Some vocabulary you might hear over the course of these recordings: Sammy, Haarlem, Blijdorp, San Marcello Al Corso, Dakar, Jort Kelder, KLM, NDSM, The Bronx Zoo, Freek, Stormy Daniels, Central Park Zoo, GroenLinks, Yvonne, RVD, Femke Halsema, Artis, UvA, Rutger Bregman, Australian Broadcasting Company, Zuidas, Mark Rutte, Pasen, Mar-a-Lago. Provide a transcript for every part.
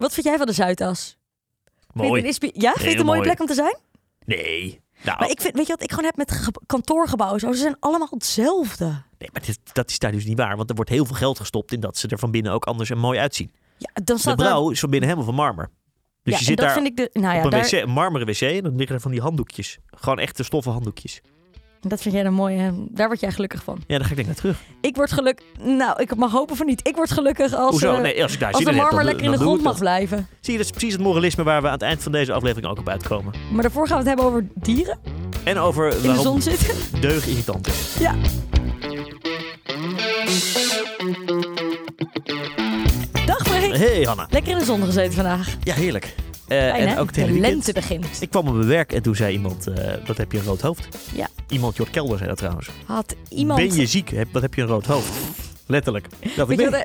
Wat vind jij van de Zuidas? Mooi. Vind je het een mooie plek om te zijn? Nee. Nou. Maar ik vind, weet je wat ik gewoon heb met kantoorgebouwen? Zo, ze zijn allemaal hetzelfde. Nee, maar dat is daar dus niet waar. Want er wordt heel veel geld gestopt in dat ze er van binnen ook anders en mooi uitzien. Ja, dan staat de brouw is van binnen helemaal van marmer. Dus ja, je zit daar vind ik wc, een marmeren wc en dan liggen er van die handdoekjes. Gewoon echte stoffen handdoekjes. Dat vind jij dan mooi, hè? Daar word jij gelukkig van. Ja, daar ga ik denk naar terug. Ik word gelukkig... Nou, ik mag hopen van niet. Ik word gelukkig als de marmer lekker in de grond mag blijven. Zie je, dat is precies het moralisme waar we aan het eind van deze aflevering ook op uitkomen. Maar daarvoor gaan we het hebben over dieren. En over in de zon zitten. Deug irritant is. Ja. Dag Freek. Hey Hanna. Lekker in de zon gezeten vandaag. Ja, heerlijk. En ook de lente begint. Ik kwam op mijn werk en toen zei iemand, wat heb je een rood hoofd? Ja. Iemand, Jort Kelder, zei dat trouwens. Ben je ziek? Wat heb je een rood hoofd? Letterlijk.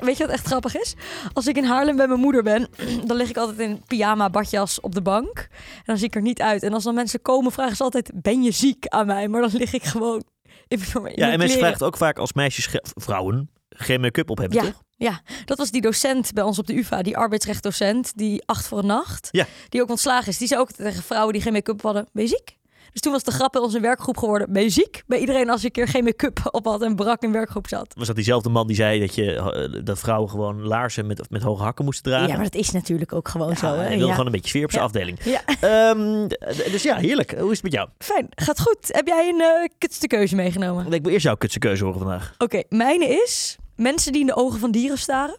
Weet je wat echt grappig is? Als ik in Haarlem bij mijn moeder ben, dan lig ik altijd in pyjama, badjas op de bank. En dan zie ik er niet uit. En als dan mensen komen, vragen ze altijd, ben je ziek aan mij? Maar dan lig ik gewoon in mijn kleren. Ja, en mensen vragen het ook vaak als meisjes, vrouwen, geen make-up op hebben, toch? Ja, dat was die docent bij ons op de UvA, die arbeidsrechtdocent, die 8 voor een nacht, die ook ontslagen is. Die zei ook tegen vrouwen die geen make-up hadden, ben je ziek? Dus toen was de grap in onze werkgroep geworden, ben je ziek? Bij iedereen als je een keer geen make-up op had en brak in werkgroep zat. Was dat diezelfde man die zei dat vrouwen gewoon laarzen met hoge hakken moesten dragen? Ja, maar dat is natuurlijk ook gewoon zo. Hè? En wilde gewoon een beetje sfeer op zijn afdeling. Ja. Dus ja, heerlijk. Hoe is het met jou? Fijn, gaat goed. Heb jij een kutste keuze meegenomen? Ik wil eerst jouw kutste keuze horen vandaag. Oké, mijne is... mensen die in de ogen van dieren staren.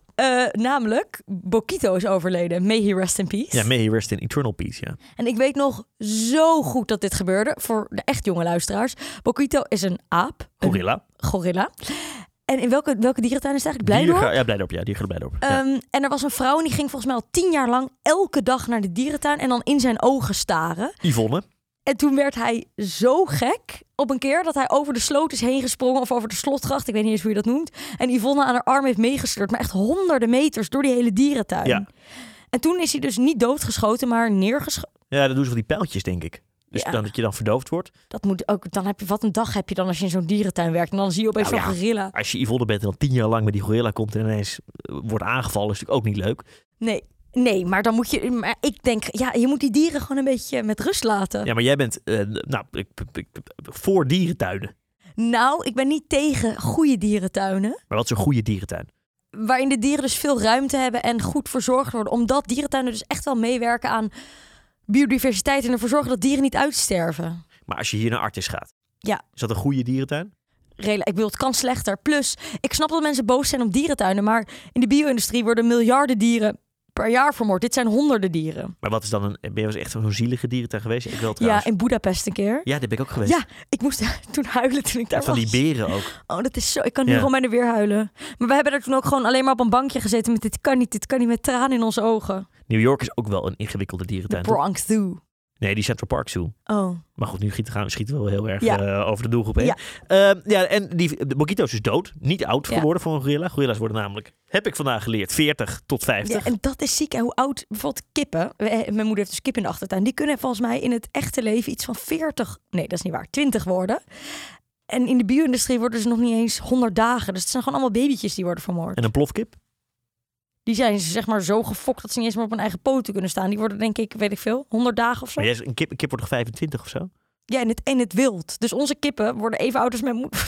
Namelijk, Bokito is overleden. May he rest in peace. Ja, may he rest in eternal peace, ja. En ik weet nog zo goed dat dit gebeurde. Voor de echt jonge luisteraars. Bokito is een aap. Gorilla. En in welke dierentuin is het eigenlijk? Blijdorp? Blijdorp. Ja. En er was een vrouw en die ging volgens mij al 10 jaar lang elke dag naar de dierentuin. En dan in zijn ogen staren. Yvonne. En toen werd hij zo gek op een keer dat hij over de sloot is heen gesprongen of over de slotgracht. Ik weet niet eens hoe je dat noemt. En Yvonne aan haar arm heeft meegesleurd, maar echt honderden meters door die hele dierentuin. Ja. En toen is hij dus niet doodgeschoten, maar neergeschoten. Ja, dat doen ze van die pijltjes, denk ik. Dus dat je dan verdoofd wordt. Dat moet ook. Dan heb je, wat een dag heb je dan als je in zo'n dierentuin werkt. En dan zie je opeens zo'n gorilla. Als je Yvonne bent en dan 10 jaar lang met die gorilla komt en ineens wordt aangevallen, is natuurlijk ook niet leuk. Nee, maar dan moet je... Maar ik denk, je moet die dieren gewoon een beetje met rust laten. Ja, maar jij bent voor dierentuinen. Nou, ik ben niet tegen goede dierentuinen. Maar wat is een goede dierentuin? Waarin de dieren dus veel ruimte hebben en goed verzorgd worden. Omdat dierentuinen dus echt wel meewerken aan biodiversiteit en ervoor zorgen dat dieren niet uitsterven. Maar als je hier naar Artis gaat, is dat een goede dierentuin? Ik bedoel, het kan slechter. Plus, ik snap dat mensen boos zijn op dierentuinen, maar in de bio-industrie worden miljarden dieren per jaar vermoord. Dit zijn honderden dieren. Maar wat is dan ben je echt zo'n zielige dierentuin geweest? Ik wel trouwens. Ja, in Boedapest een keer. Ja, daar ben ik ook geweest. Ja, ik moest toen huilen toen ik daar was. Van die beren ook. Oh, dat is zo. Ik kan nu gewoon bijna weer huilen. Maar we hebben er toen ook gewoon alleen maar op een bankje gezeten met dit kan niet met tranen in onze ogen. New York is ook wel een ingewikkelde dierentuin. The Bronx Zoo. Nee, die Central Park Zoo. Oh. Maar goed, nu schieten we wel heel erg over de doelgroep heen. Ja, en de Bokito is dus dood. Niet oud geworden voor een gorilla. Gorilla's worden namelijk, heb ik vandaag geleerd, 40 tot 50. Ja, en dat is ziek. En hoe oud, bijvoorbeeld kippen. Mijn moeder heeft dus kippen in de achtertuin. Die kunnen volgens mij in het echte leven iets van 40... Nee, dat is niet waar. 20 worden. En in de bio-industrie worden ze nog niet eens 100 dagen. Dus het zijn gewoon allemaal babytjes die worden vermoord. En een plofkip? Die zijn zeg maar zo gefokt dat ze niet eens meer op hun eigen poten kunnen staan. Die worden denk ik, weet ik veel, 100 dagen of zo. Maar een kip wordt 25 of zo? Ja, in het wild. Dus onze kippen worden even oud als mijn moeder.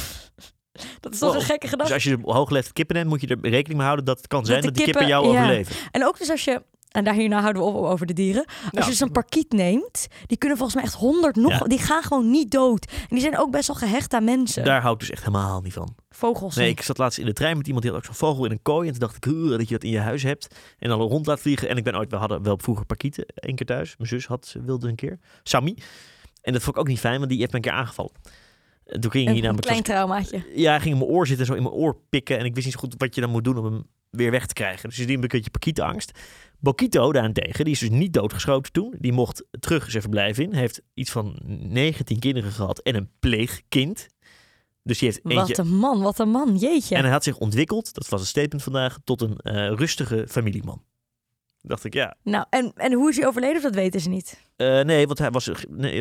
Dat is toch een gekke gedachte. Dus als je hooggelegde kippen hebt, moet je er rekening mee houden dat het kan zijn dat die kippen jou overleven. En ook dus als je, en hierna houden we op over de dieren. Als je dus een parkiet neemt, die kunnen volgens mij echt 100 die gaan gewoon niet dood. En die zijn ook best wel gehecht aan mensen. Daar hou ik dus echt helemaal niet van. Vogels. Nee, ik zat laatst in de trein met iemand die had ook zo'n vogel in een kooi. En toen dacht ik, dat je dat in je huis hebt. En dan rond laat vliegen. En we hadden wel vroeger parkieten, 1 keer thuis. Mijn zus wilde een keer. Sammy. En dat vond ik ook niet fijn, want die heeft me een keer aangevallen. En toen ging hij namelijk... Een klein traumaatje. Ja, hij ging in mijn oor zitten en zo in mijn oor pikken. En ik wist niet zo goed wat je dan moet doen om hem weer weg te krijgen. Dus die een beetje parkietenangst. Bokito daarentegen, die is dus niet doodgeschoten toen. Die mocht terug zijn verblijf in. Heeft iets van 19 kinderen gehad en een pleegkind. Dus die heeft eentje... Wat een man, jeetje. En hij had zich ontwikkeld, dat was een statement vandaag, tot een rustige familieman. Dacht ik, ja. Nou, en hoe is hij overleden? Dat weten ze niet. Nee, want hij was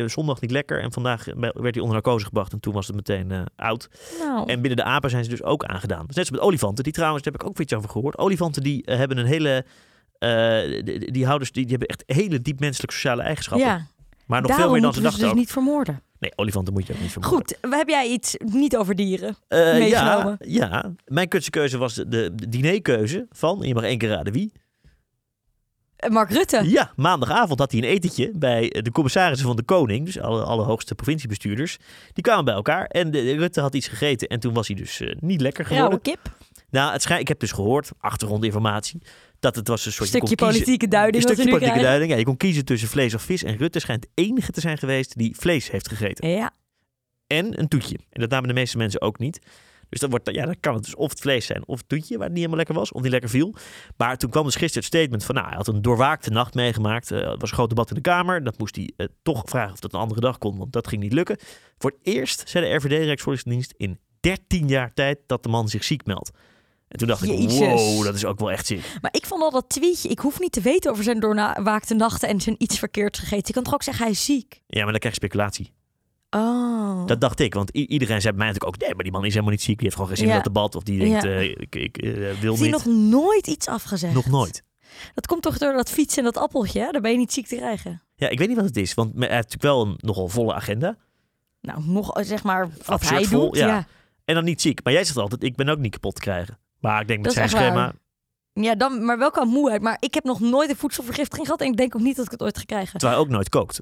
zondag niet lekker. En vandaag werd hij onder narcose gebracht. En toen was het meteen oud. Nou. En binnen de apen zijn ze dus ook aangedaan. Net als met olifanten. Die trouwens, daar heb ik ook weer iets over gehoord. Olifanten die hebben een hele Die houders die hebben echt hele diep menselijke sociale eigenschappen. Ja. Maar nog veel meer dan ze dachten. Daarom moeten ze dus niet vermoorden. Nee, olifanten moet je ook niet vermoorden. Goed, heb jij iets niet over dieren meegenomen? Ja, mijn keuze was de dinerkeuze van, je mag 1 keer raden wie. Mark Rutte. Ja, maandagavond had hij een etentje bij de commissarissen van de Koning. Dus alle hoogste provinciebestuurders. Die kwamen bij elkaar en Rutte had iets gegeten. En toen was hij dus niet lekker geworden. Rauwe kip. Nou, ik heb dus gehoord, achtergrondinformatie, dat het was een soort... Stukje politieke duiding. Een stukje politieke duiding. Ja, je kon kiezen tussen vlees of vis. En Rutte schijnt de enige te zijn geweest die vlees heeft gegeten. Ja. En een toetje. En dat namen de meeste mensen ook niet. Dus dan kan het dus of het vlees zijn of het toetje, waar het niet helemaal lekker was, of niet lekker viel. Maar toen kwam dus gisteren het statement van, hij had een doorwaakte nacht meegemaakt. Er was een groot debat in de Kamer. Dat moest hij toch vragen of dat een andere dag kon, want dat ging niet lukken. Voor het eerst zei de RVD, Rijksvoorlichtingsdienst, in 13 jaar tijd dat de man zich ziek meldt. En toen dacht Jezus. Ik, wow, dat is ook wel echt ziek. Maar ik vond al dat tweetje, ik hoef niet te weten over zijn doorwaakte nachten en zijn iets verkeerds gegeten. Je kan toch ook zeggen, hij is ziek? Ja, maar dan krijg je speculatie. Oh. Dat dacht ik, want iedereen zei bij mij natuurlijk ook, nee, maar die man is helemaal niet ziek. Die heeft gewoon geen zin in dat debat. Of die denkt, ik wil niet. Heeft hij nog nooit iets afgezegd? Nog nooit. Dat komt toch door dat fietsen en dat appeltje, hè? Daar ben je niet ziek te krijgen. Ja, ik weet niet wat het is, want hij heeft natuurlijk wel een nogal volle agenda. Nou, nog zeg maar wat absurd hij vol, doet. Ja. En dan niet ziek. Maar jij zegt altijd, ik ben ook niet kapot te krijgen. Maar ik denk met zijn schema... Waar. Ja, dan, maar wel qua moeheid. Maar ik heb nog nooit een voedselvergiftiging gehad en ik denk ook niet dat ik het ooit ga krijgen. Terwijl hij ook nooit kookt.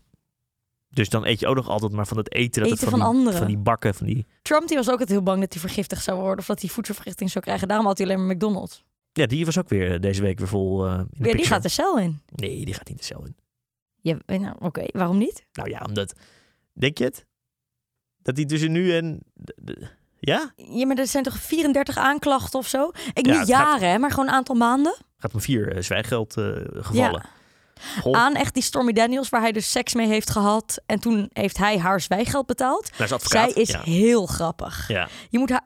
Dus dan eet je ook nog altijd maar van het eten. Dat eten van die bakken. Van die... Trump die was ook heel bang dat hij vergiftigd zou worden. Of dat hij voedselvergiftiging zou krijgen. Daarom had hij alleen maar McDonald's. Ja, die was ook weer deze week weer vol in de picture. Die gaat de cel in. Nee, die gaat niet de cel in. Ja, nou, oké, waarom niet? Nou ja, omdat... Denk je het? Dat hij tussen nu en... Ja? Ja, maar er zijn toch 34 aanklachten of zo? Niet jaren, maar gewoon een aantal maanden. Gaat om 4 zwijggeld gevallen. Ja. Goh. Aan echt die Stormy Daniels, waar hij dus seks mee heeft gehad. En toen heeft hij haar zwijggeld betaald. Daar is advocaat. Zij is heel grappig. Ja. Je moet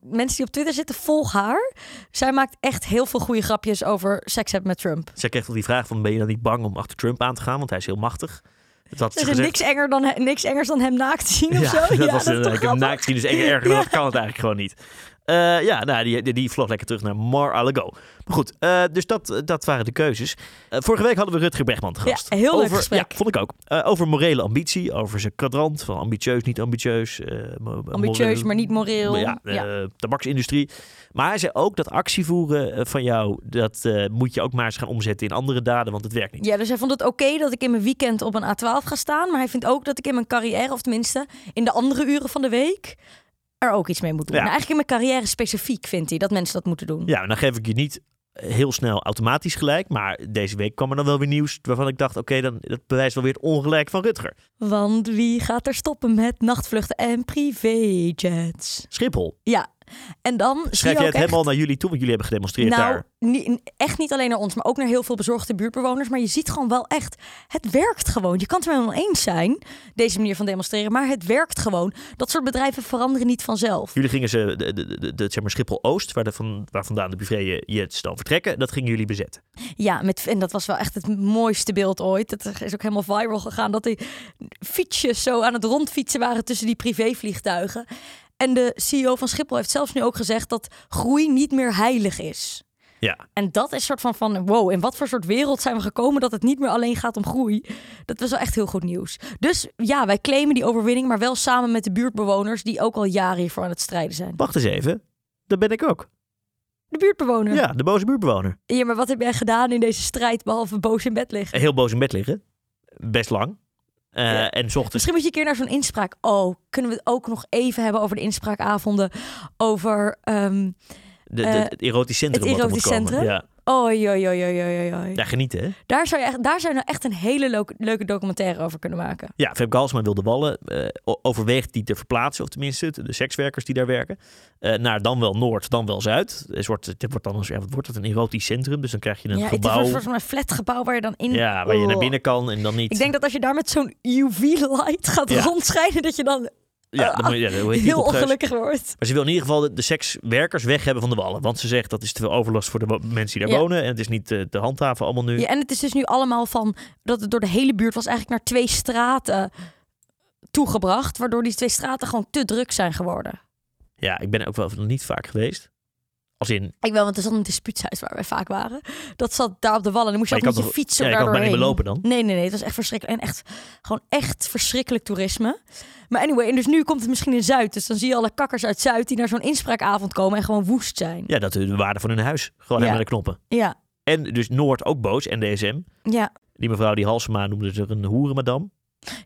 mensen die op Twitter zitten, volg haar. Zij maakt echt heel veel goede grapjes over seks hebben met Trump. Zij kreeg wel die vraag van, ben je dan niet bang om achter Trump aan te gaan? Want hij is heel machtig. Dat is niks engers dan hem naakt zien of zo. Dat was hem naakt zien, dus erger dan dat kan het eigenlijk gewoon niet. Die vlog lekker terug naar Mar-a-Lago. Maar goed, dus dat waren de keuzes. Vorige week hadden we Rutger Bregman te gast. Ja, heel leuk gesprek. Ja, vond ik ook. Over morele ambitie, over zijn kwadrant van ambitieus, niet ambitieus. Maar niet moreel. Tabaksindustrie. Maar hij zei ook dat actie voeren van jou, dat moet je ook maar eens gaan omzetten in andere daden, want het werkt niet. Ja, dus hij vond het oké dat ik in mijn weekend op een A12 ga staan, maar hij vindt ook dat ik in mijn carrière, of tenminste in de andere uren van de week, er ook iets mee moet doen. Ja. Nou, eigenlijk in mijn carrière specifiek vindt hij dat mensen dat moeten doen. Ja, dan geef ik je niet heel snel automatisch gelijk, maar deze week kwam er dan wel weer nieuws waarvan ik dacht, oké, dan dat bewijst wel weer het ongelijk van Rutger. Want wie gaat er stoppen met nachtvluchten en privéjets? Schiphol. Ja. En dan schrijf jij het helemaal naar jullie toe, want jullie hebben gedemonstreerd daar. Nou, echt niet alleen naar ons, maar ook naar heel veel bezorgde buurtbewoners. Maar je ziet gewoon wel echt, het werkt gewoon. Je kan het er helemaal eens zijn, deze manier van demonstreren, maar het werkt gewoon. Dat soort bedrijven veranderen niet vanzelf. Jullie gingen ze, zeg maar Schiphol-Oost, waar vandaan de privéjets dan vertrekken, dat gingen jullie bezetten. Ja, en dat was wel echt het mooiste beeld ooit. Dat is ook helemaal viral gegaan, dat die fietsjes zo aan het rondfietsen waren tussen die privévliegtuigen. En de CEO van Schiphol heeft zelfs nu ook gezegd dat groei niet meer heilig is. Ja. En dat is soort van wow, in wat voor soort wereld zijn we gekomen dat het niet meer alleen gaat om groei. Dat was wel echt heel goed nieuws. Dus ja, wij claimen die overwinning, maar wel samen met de buurtbewoners die ook al jaren hiervoor aan het strijden zijn. Wacht eens even, dat ben ik ook. De buurtbewoner? Ja, de boze buurtbewoner. Ja, maar wat heb jij gedaan in deze strijd behalve boos in bed liggen? Heel boos in bed liggen, best lang. En misschien moet je een keer naar zo'n inspraak. Oh, kunnen we het ook nog even hebben over de inspraakavonden? Over het erotisch centrum. Het erotisch centrum? Ja. Oi. Daar genieten, hè? Daar zou je nou echt een hele leuke documentaire over kunnen maken. Ja, Fab Galsman wil de wallen. Overweegt die te verplaatsen, of tenminste de sekswerkers die daar werken. Naar dan wel Noord, dan wel Zuid. Wordt het een erotisch centrum? Dus dan krijg je een gebouw. Het is een soort van flatgebouw waar je dan in... Ja, waar je naar binnen kan en dan niet. Ik denk dat als je daar met zo'n UV-light gaat rondschijnen, dat je dan... heel ongelukkig wordt. Maar ze wil in ieder geval de sekswerkers weg hebben van de wallen. Want ze zegt dat is te veel overlast voor de mensen die daar wonen. En het is niet te handhaven allemaal nu. Ja, en het is dus nu allemaal van dat het door de hele buurt was eigenlijk naar 2 straten toegebracht. Waardoor die 2 straten gewoon te druk zijn geworden. Ja, ik ben ook wel nog niet vaak geweest. Als in... Ik wel, want er zat een dispuutshuis waar wij vaak waren. Dat zat daar op de wallen. Dan moest je ook met je fiets zo daardoorheen. Ja, ik had bijna niet meer lopen dan. Nee. Het was echt verschrikkelijk. En echt verschrikkelijk toerisme. Maar anyway, en dus nu komt het misschien in Zuid. Dus dan zie je alle kakkers uit Zuid die naar zo'n inspraakavond komen en gewoon woest zijn. Ja, dat hun waarde van hun huis. Gewoon helemaal de knoppen. Ja. En dus Noord ook boos, NDSM. Ja. Die mevrouw, die Halsema, noemde ze een hoerenmadam.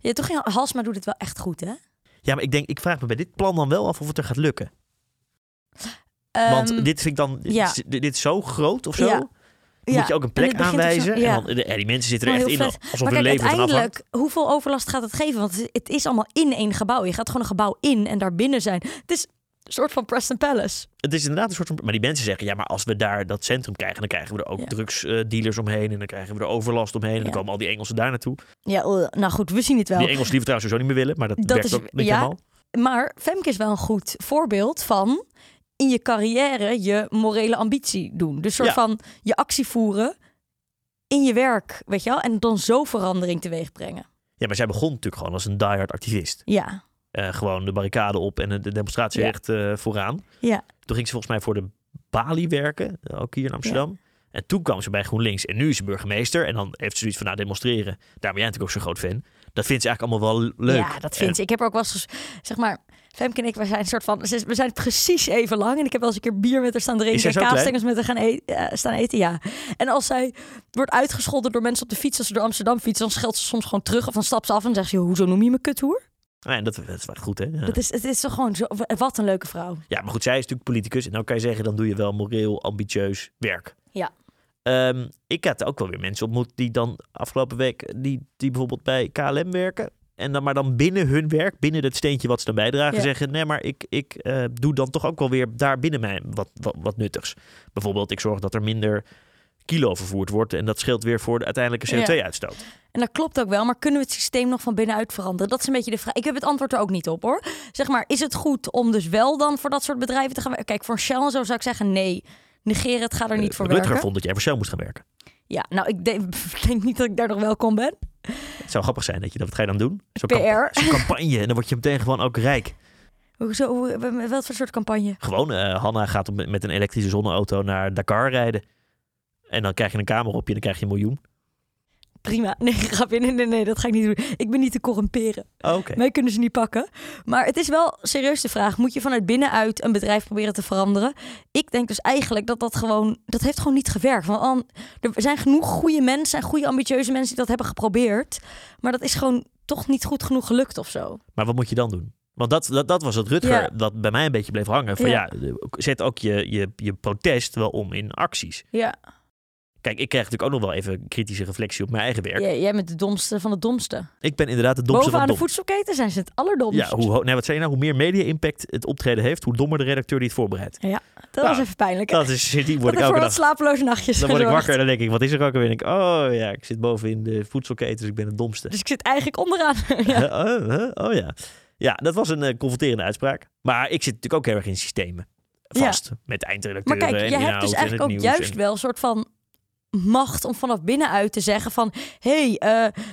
Ja, toch ging Halsema doet het wel echt goed, hè? Ja, maar ik vraag me bij dit plan dan wel af of het er gaat lukken. Want dit vind ik dan... Ja. Dit is zo groot of zo. Ja. Moet je ook een plek aanwijzen. Zo, ja. En dan, die mensen zitten er echt in alsof hun leven ervan afhangt. Hoeveel overlast gaat het geven? Want het is allemaal in één gebouw. Je gaat gewoon een gebouw in en daar binnen zijn. Het is een soort van Preston Palace. Het is inderdaad een soort van... Maar die mensen zeggen, ja, maar als we daar dat centrum krijgen... dan krijgen we er ook drugsdealers omheen... en dan krijgen we er overlast omheen... en dan komen al die Engelsen daar naartoe. Ja, nou goed, we zien het wel. Die Engelsen die we trouwens sowieso niet meer willen... maar dat werkt ook niet helemaal. Maar Femke is wel een goed voorbeeld van... in je carrière je morele ambitie doen. Dus soort van je actie voeren in je werk, weet je wel? En dan zo verandering teweeg brengen. Ja, maar zij begon natuurlijk gewoon als een diehard activist. Ja. Gewoon de barricade op en de demonstratie echt vooraan. Ja. Toen ging ze volgens mij voor de Bali werken, ook hier in Amsterdam. Ja. En toen kwam ze bij GroenLinks en nu is ze burgemeester. En dan heeft ze zoiets van, nou, demonstreren. Daar ben jij natuurlijk ook zo'n groot fan. Dat vindt ze eigenlijk allemaal wel leuk. Ja, dat vindt ze. Ik heb er ook wel eens, zeg maar... Femke en ik, we zijn precies even lang. En ik heb wel eens een keer bier met haar staan drinken. Kaasstengels met haar staan eten, ja. En als zij wordt uitgescholden door mensen op de fiets... als ze door Amsterdam fietsen, dan scheldt ze soms gewoon terug. Of dan stapt ze af en zegt ze, hoezo noem je me kuthoer? Nee, dat is wel goed, hè? Ja. Het is toch gewoon zo, wat een leuke vrouw. Ja, maar goed, zij is natuurlijk politicus. En dan kan je zeggen, dan doe je wel moreel ambitieus werk. Ja. Ik had ook wel weer mensen ontmoet die dan afgelopen week... die bijvoorbeeld bij KLM werken... En dan maar binnen hun werk, binnen dat steentje wat ze dan bijdragen... zeggen, nee, maar ik doe dan toch ook wel weer daar binnen mij wat nuttigs. Bijvoorbeeld, ik zorg dat er minder kilo vervoerd wordt... en dat scheelt weer voor de uiteindelijke CO2-uitstoot. Ja. En dat klopt ook wel, maar kunnen we het systeem nog van binnenuit veranderen? Dat is een beetje de vraag. Ik heb het antwoord er ook niet op, hoor. Zeg maar, is het goed om dus wel dan voor dat soort bedrijven te gaan werken? Kijk, voor Shell en zo zou ik zeggen, nee, negeer het, ga er niet voor Rutger werken. Rutger vond dat jij voor Shell moest gaan werken. Ja, nou, ik denk niet dat ik daar nog welkom ben. Het zou grappig zijn, wat ga je dan doen? Zo'n campagne. En dan word je meteen gewoon ook rijk. Hoezo? Wat voor soort campagne? Gewoon, Hannah gaat met een elektrische zonneauto naar Dakar rijden. En dan krijg je een kamer op je en dan krijg je 1 miljoen. Prima. Nee, grapje. Nee, dat ga ik niet doen. Ik ben niet te corrumperen. Oh, okay. Mij kunnen ze niet pakken. Maar het is wel serieus de vraag. Moet je vanuit binnenuit een bedrijf proberen te veranderen? Ik denk dus eigenlijk dat gewoon... Dat heeft gewoon niet gewerkt. Want er zijn genoeg goede mensen en goede ambitieuze mensen die dat hebben geprobeerd. Maar dat is gewoon toch niet goed genoeg gelukt of zo. Maar wat moet je dan doen? Want dat was het Rutger dat bij mij een beetje bleef hangen. Van zet ook je protest wel om in acties. Ja. Kijk, ik krijg natuurlijk ook nog wel even kritische reflectie op mijn eigen werk. Jij bent de domste van de domste. Ik ben inderdaad de domste van de domste. Bovenaan de voedselketen zijn ze het allerdomst. Ja, wat zei je nou? Hoe meer media-impact het optreden heeft, hoe dommer de redacteur die het voorbereidt. Ja, dat was even pijnlijk. Hè? Dat is die word ik elke dag. Slapeloze nachtjes. Dan word ik wakker en dan denk ik, wat is er ook alweer? En denk ik, ik zit bovenin de voedselketen, dus ik ben de domste. Dus ik zit eigenlijk onderaan. Ja. Ja, dat was een confronterende uitspraak. Maar ik zit natuurlijk ook heel erg in systemen. Vast, met eindredacteuren en inhoud. Maar kijk, je hebt dus eigenlijk ook juist wel een soort van... macht om vanaf binnenuit te zeggen van...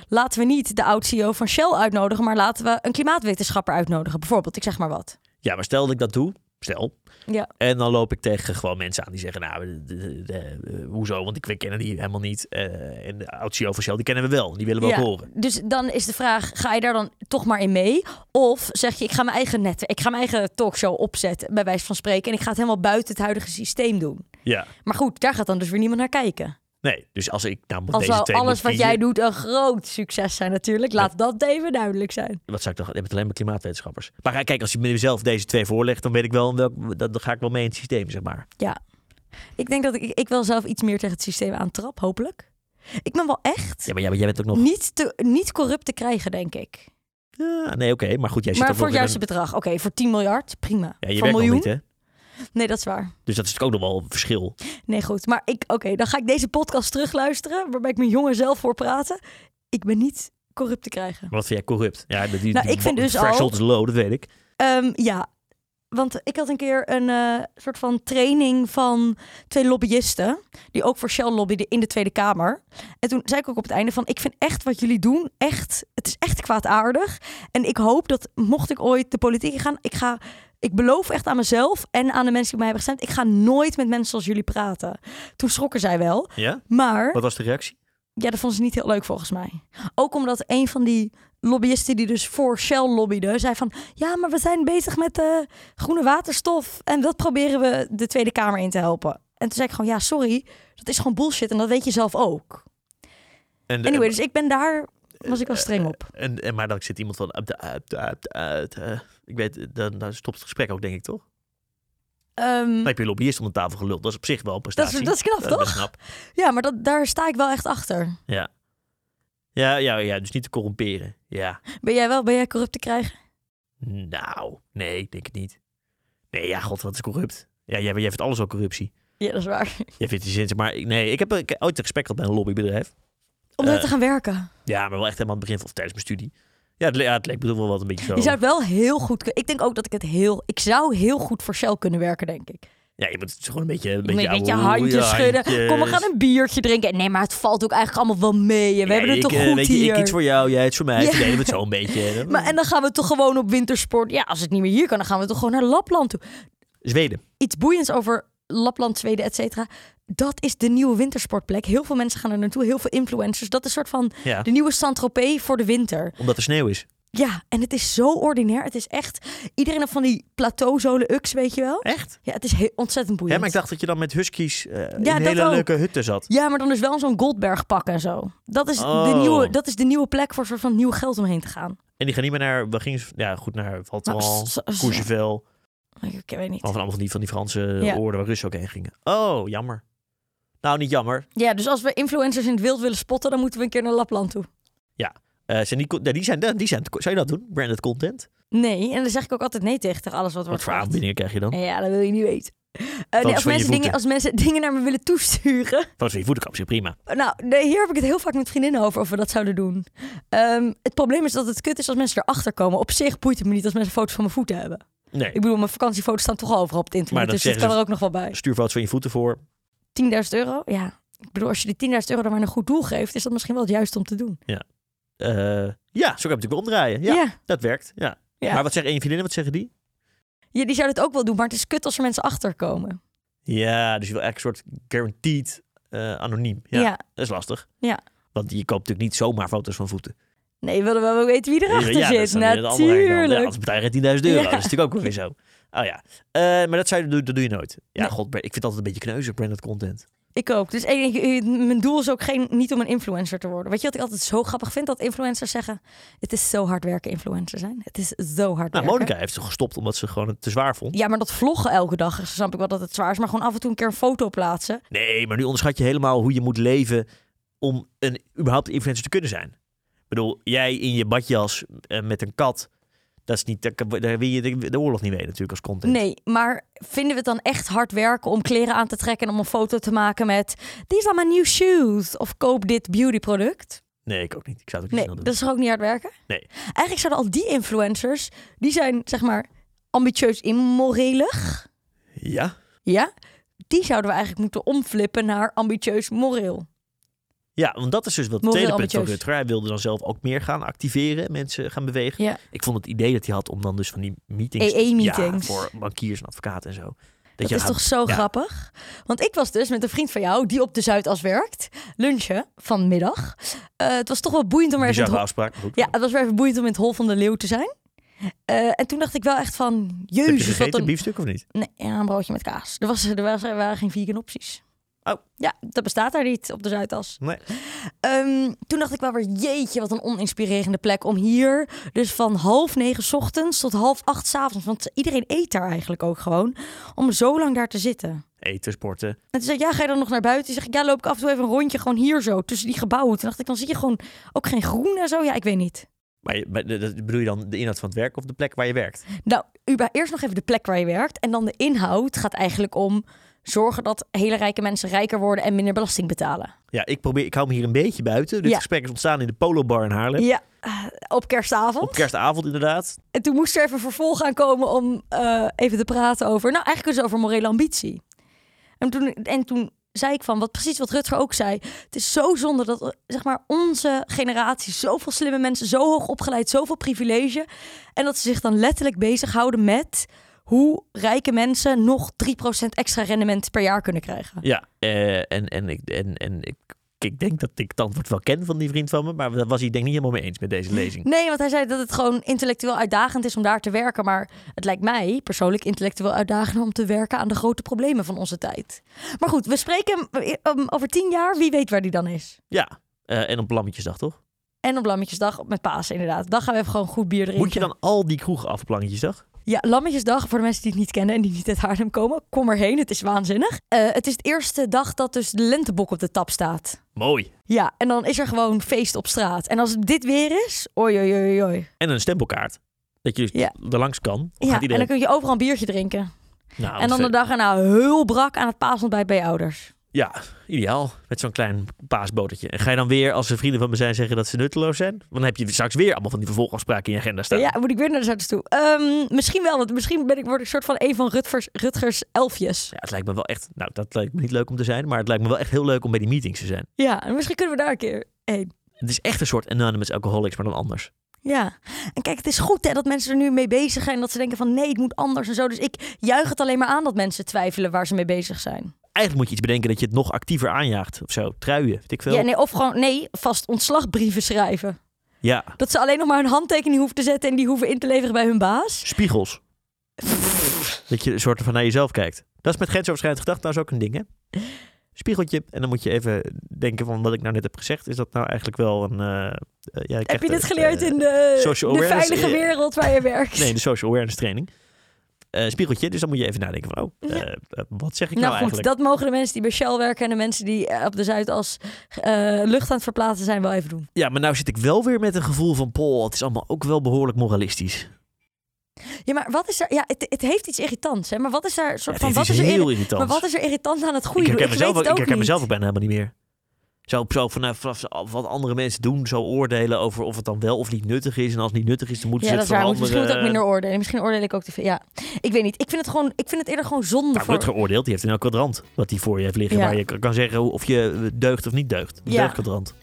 laten we niet de oud-CEO van Shell uitnodigen... maar laten we een klimaatwetenschapper uitnodigen. Bijvoorbeeld, ik zeg maar wat. Ja, maar stel dat ik dat doe. En dan loop ik tegen gewoon mensen aan die zeggen... nou, hoezo? Want ik kennen die helemaal niet. En de oud-CEO van Shell, die kennen we wel. Die willen we ook horen. Dus dan is de vraag, ga je daar dan toch maar in mee? Of zeg je, ik ga mijn eigen talkshow opzetten... bij wijze van spreken. En ik ga het helemaal buiten het huidige systeem doen. Ja. Maar goed, daar gaat dan dus weer niemand naar kijken. Nee, dus als ik namelijk nou, deze twee alles wat jij doet een groot succes zijn natuurlijk. Laat dat even duidelijk zijn. Wat zou ik dan... Ik heb het alleen maar klimaatwetenschappers. Maar kijk, als je mezelf deze twee voorlegt... dan weet ik wel... dan ga ik wel mee in het systeem, zeg maar. Ja. Ik denk dat ik wel zelf iets meer tegen het systeem aantrap, hopelijk. Ik ben wel echt... Ja, maar jij bent ook nog... Niet corrupt te krijgen, denk ik. Ja, nee, oké. Maar goed, jij zit maar voor het juiste bedrag. Oké, voor 10 miljard, prima. Ja, je werkt nog niet, hè? Nee, dat is waar. Dus dat is ook nog wel een verschil. Nee, goed. Maar dan ga ik deze podcast terugluisteren... waarbij ik mijn jongen zelf voor praten. Ik ben niet corrupt te krijgen. Wat vind jij corrupt? Ja, ik vind dus threshold is low, dat weet ik. Want ik had een keer een soort van training van 2 lobbyisten... die ook voor Shell lobbyden in de Tweede Kamer. En toen zei ik ook op het einde van... ik vind echt wat jullie doen, het is echt kwaadaardig. En ik hoop dat, mocht ik ooit de politiek gaan... ik ga Ik beloof echt aan mezelf en aan de mensen die mij hebben gestemd, ik ga nooit met mensen zoals jullie praten. Toen schrokken zij wel. Ja? Maar... Wat was de reactie? Ja, dat vond ze niet heel leuk volgens mij. Ook omdat een van die lobbyisten die dus voor Shell lobbyde, zei van... Ja, maar we zijn bezig met groene waterstof en dat proberen we de Tweede Kamer in te helpen. En toen zei ik gewoon, ja, sorry, dat is gewoon bullshit en dat weet je zelf ook. En de, anyway, dus ik ben daar... was ik wel streng op. Maar dan zit iemand van... ik weet, dan stopt het gesprek ook, denk ik, toch? Dan heb je lobbyist om de tafel geluld. Dat is op zich wel een prestatie. Dat is knap, toch? Dat is knap. Ja, maar daar sta ik wel echt achter. Ja. Ja, dus niet te corromperen. Ja. Ben jij corrupt te krijgen? Nou, nee, ik denk het niet. Nee, ja, god, wat is corrupt? Ja, jij vindt alles wel corruptie. Ja, dat is waar. Jij vindt die zin, maar nee, ik heb ooit een gesprek gehad bij een lobbybedrijf. Om daar te gaan werken. Ja, maar wel echt helemaal aan het begin of tijdens mijn studie. Ja, het leek me wel wat een beetje zo. Je zou het wel heel goed kunnen. Ik denk ook dat ik het heel... Ik zou heel goed voor Shell kunnen werken, denk ik. Ja, je moet het gewoon een beetje handjes schudden. Handjes. Kom, we gaan een biertje drinken. Nee, maar het valt ook eigenlijk allemaal wel mee. We hebben het toch goed hier. Ik iets voor jou, jij iets voor mij. Ja. We deden het zo een beetje. Maar, en dan gaan we toch gewoon op wintersport. Ja, als het niet meer hier kan, dan gaan we toch gewoon naar Lapland toe. Zweden. Iets boeiends over Lapland, Zweden, et cetera. Dat is de nieuwe wintersportplek. Heel veel mensen gaan er naartoe. Heel veel influencers. Dat is een soort van de nieuwe Saint-Tropez voor de winter. Omdat er sneeuw is. Ja, en het is zo ordinair. Het is echt... Iedereen op van die plateauzolen-uks, weet je wel? Echt? Ja, het is ontzettend boeiend. Ja, maar ik dacht dat je dan met huskies in hele leuke hutten zat. Ja, maar dan is wel zo'n Goldberg pak en zo. Dat is de nieuwe plek voor een soort van nieuw geld omheen te gaan. En die gaan niet meer naar... We gingen naar Val Thorens, Courchevel. Ik weet niet. Of allemaal van die Franse oorden waar Russen ook heen gingen. Oh, jammer. Nou, niet jammer. Ja, dus als we influencers in het wild willen spotten, dan moeten we een keer naar Lapland toe. Ja, zou je dat doen? Branded content? Nee, en daar zeg ik ook altijd nee tegen alles wat wordt gevraagd. Wat voor aanbiedingen krijg je dan? En ja, dat wil je niet weten. Als mensen dingen naar me willen toesturen... Van je voetenkap, prima. Nou, hier heb ik het heel vaak met vriendinnen over of we dat zouden doen. Het probleem is dat het kut is als mensen erachter komen. Op zich boeit het me niet als mensen foto's van mijn voeten hebben. Nee. Ik bedoel, mijn vakantiefoto's staan toch al overal op het internet, maar dus dat kan er ook nog wel bij. Stuur foto's van je voeten voor... €10.000? Ja. Ik bedoel, als je die €10.000 dan maar een goed doel geeft, is dat misschien wel het juiste om te doen. Ja. Ja, zo kan je natuurlijk wel omdraaien. Ja, yeah. Dat werkt. Ja. Ja. Maar wat zeggen één vriendin? Wat zeggen die? Ja, die zouden het ook wel doen, maar het is kut als er mensen achterkomen. Ja, dus je wil eigenlijk een soort guaranteed anoniem. Ja, ja. Dat is lastig. Ja. Want je koopt natuurlijk niet zomaar foto's van voeten. Nee, je wilde wel weten wie erachter zit. Natuurlijk. Ja, als partij €10.000. Dat is natuurlijk ook wel weer zo. Oh ja, maar dat doe je nooit. Ja, nee. God, ik vind het altijd een beetje kneuzen, branded content. Ik ook. Dus mijn doel is ook niet om een influencer te worden. Weet je wat ik altijd zo grappig vind? Dat influencers zeggen, het is zo hard werken influencer zijn. Het is zo hard werken. Monica heeft ze gestopt omdat ze gewoon het te zwaar vond. Ja, maar dat vloggen elke dag, snap ik wel dat het zwaar is. Maar gewoon af en toe een keer een foto plaatsen. Nee, maar nu onderschat je helemaal hoe je moet leven om überhaupt influencer te kunnen zijn. Ik bedoel, jij in je badjas met een kat... Dat is niet, daar wil je de oorlog niet mee natuurlijk als content. Nee, maar vinden we het dan echt hard werken om kleren aan te trekken en om een foto te maken met these are my new shoes of koop dit beautyproduct? Nee, ik ook niet. Ik zou het ook niet doen. Dat is toch ook niet hard werken? Nee. Eigenlijk zouden al die influencers, die zijn zeg maar ambitieus immorelig. Ja. Ja, die zouden we eigenlijk moeten omflippen naar ambitieus moreel. Ja, want dat is dus wat het tweede punt van Rutger. Hij wilde dan zelf ook meer gaan activeren, mensen gaan bewegen. Ja. Ik vond het idee dat hij had om dan dus van die meetings... EE-meetings. Ja, voor bankiers en advocaten en zo. Dat is toch zo grappig? Want ik was dus met een vriend van jou, die op de Zuidas werkt, lunchen vanmiddag. Het was toch wel boeiend om in het Hol van de Leeuw te zijn. En toen dacht ik wel echt van... Jezus, heb je gegeten, biefstuk of niet? Nee, een broodje met kaas. Er waren geen vegan opties. Oh. Ja, dat bestaat daar niet op de Zuidas. Nee. Toen dacht ik wel weer, jeetje, wat een oninspirerende plek om hier. Dus van 8:30 ochtends tot 7:30 avonds. Want iedereen eet daar eigenlijk ook gewoon. Om zo lang daar te zitten. Eten, sporten. En toen zei ik, ja, ga je dan nog naar buiten? Toen zeg ik, ja, loop ik af en toe even een rondje gewoon hier zo. Tussen die gebouwen. Toen dacht ik, dan zie je gewoon ook geen groen en zo. Ja, ik weet niet. Maar bedoel je dan de inhoud van het werk of de plek waar je werkt? Nou, UvA, eerst nog even de plek waar je werkt. En dan de inhoud gaat eigenlijk om... zorgen dat hele rijke mensen rijker worden en minder belasting betalen. Ja, ik hou me hier een beetje buiten. Dit gesprek is ontstaan in de Polo Bar in Haarlem. Ja, op kerstavond. Op kerstavond, inderdaad. En toen moest er even vervolg aan komen om even te praten over... Nou, eigenlijk dus over morele ambitie. En toen zei ik van, precies wat Rutger ook zei... Het is zo zonde dat zeg maar, onze generatie, zoveel slimme mensen... zo hoog opgeleid, zoveel privilege... en dat ze zich dan letterlijk bezighouden met... hoe rijke mensen nog 3% extra rendement per jaar kunnen krijgen. Ja, ik denk dat ik het antwoord wel ken van die vriend van me, maar dat was hij denk ik niet helemaal mee eens met deze lezing. Nee, want hij zei dat het gewoon intellectueel uitdagend is om daar te werken, maar het lijkt mij persoonlijk intellectueel uitdagend om te werken aan de grote problemen van onze tijd. Maar goed, we spreken hem over 10 jaar, wie weet waar die dan is. Ja, en op Lammetjesdag toch? En op Lammetjesdag met Pasen inderdaad. Dan gaan we even gewoon goed bier drinken. Moet je dan al die kroegen af op Lammetjesdag? Ja, Lammetjesdag, voor de mensen die het niet kennen en die niet uit Haarlem komen, kom erheen, het is waanzinnig. Het is de eerste dag dat dus de lentebok op de tap staat. Mooi. Ja, en dan is er gewoon feest op straat. En als het dit weer is, oi, oi, oi, oi. En een stempelkaart, dat je dus er langs kan. Ja, en dan kun je overal een biertje drinken. Nou, en dan de dag erna heel brak aan het paasontbijt bij je ouders. Ja, ideaal. Met zo'n klein paasbotertje. En ga je dan weer, als er vrienden van me zijn, zeggen dat ze nutteloos zijn? Want dan heb je straks weer allemaal van die vervolgafspraken in je agenda staan. Ja, moet ik weer naar de Zuidas toe? Misschien wel, want misschien word ik een soort van een van Rutgers elfjes. Ja, het lijkt me wel echt... Nou, dat lijkt me niet leuk om te zijn, maar het lijkt me wel echt heel leuk om bij die meetings te zijn. Ja, en misschien kunnen we daar een keer heen. Het is echt een soort Anonymous Alcoholics, maar dan anders. Ja, en kijk, het is goed hè, dat mensen er nu mee bezig zijn. Dat ze denken van nee, het moet anders en zo. Dus ik juich het alleen maar aan dat mensen twijfelen waar ze mee bezig zijn. Eigenlijk moet je iets bedenken dat je het nog actiever aanjaagt. Of zo, truien, weet ik veel. Ja, nee, of gewoon, vast ontslagbrieven schrijven. Ja. Dat ze alleen nog maar hun handtekening hoeven te zetten en die hoeven in te leveren bij hun baas. Spiegels. Dat je een soort van naar jezelf kijkt. Dat is met grensoverschrijdend gedrag nou is ook een ding, hè? Spiegeltje. En dan moet je even denken van wat ik nou net heb gezegd. Is dat nou eigenlijk wel een... heb je dit geleerd in de veilige wereld waar je werkt? Nee, de social awareness training. Spiegeltje, dus dan moet je even nadenken van, wat zeg ik nou eigenlijk? Nou goed, dat mogen de mensen die bij Shell werken en de mensen die op de Zuidas lucht aan het verplaatsen zijn wel even doen. Ja, maar nou zit ik wel weer met een gevoel van, het is allemaal ook wel behoorlijk moralistisch. Ja, maar wat is er... Ja, het heeft iets irritants, hè? Maar wat is er... Soort van, wat is heel irritant. Maar wat is er irritant aan het goede doen? Ik herken mezelf ook bijna helemaal niet meer. Zo vanaf wat andere mensen doen, zo oordelen over of het dan wel of niet nuttig is. En als het niet nuttig is, dan moeten ze het veranderen. Misschien moet ik ook minder oordelen. Misschien oordeel ik ook te veel. Ja, ik weet niet. Ik vind het eerder gewoon zonde. Nou, wordt geoordeeld. Die heeft in elk kwadrant wat hij voor je heeft liggen. Ja. Waar je kan zeggen of je deugt of niet deugt. Een deugdkwadrant.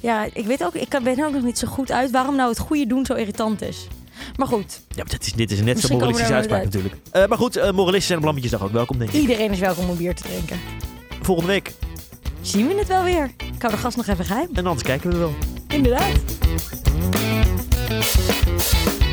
Ja, ik weet ook. Ik ben ook nog niet zo goed uit waarom nou het goede doen zo irritant is. Maar goed. Ja, maar dit is net zo'n moralistische uitspraak natuurlijk. Maar goed, moralisten zijn op Lammetjesdag ook welkom, denk ik. Iedereen is welkom om bier te drinken. Volgende week. Zien we het wel weer? Ik hou de gast nog even geheim. En anders kijken we wel. Inderdaad.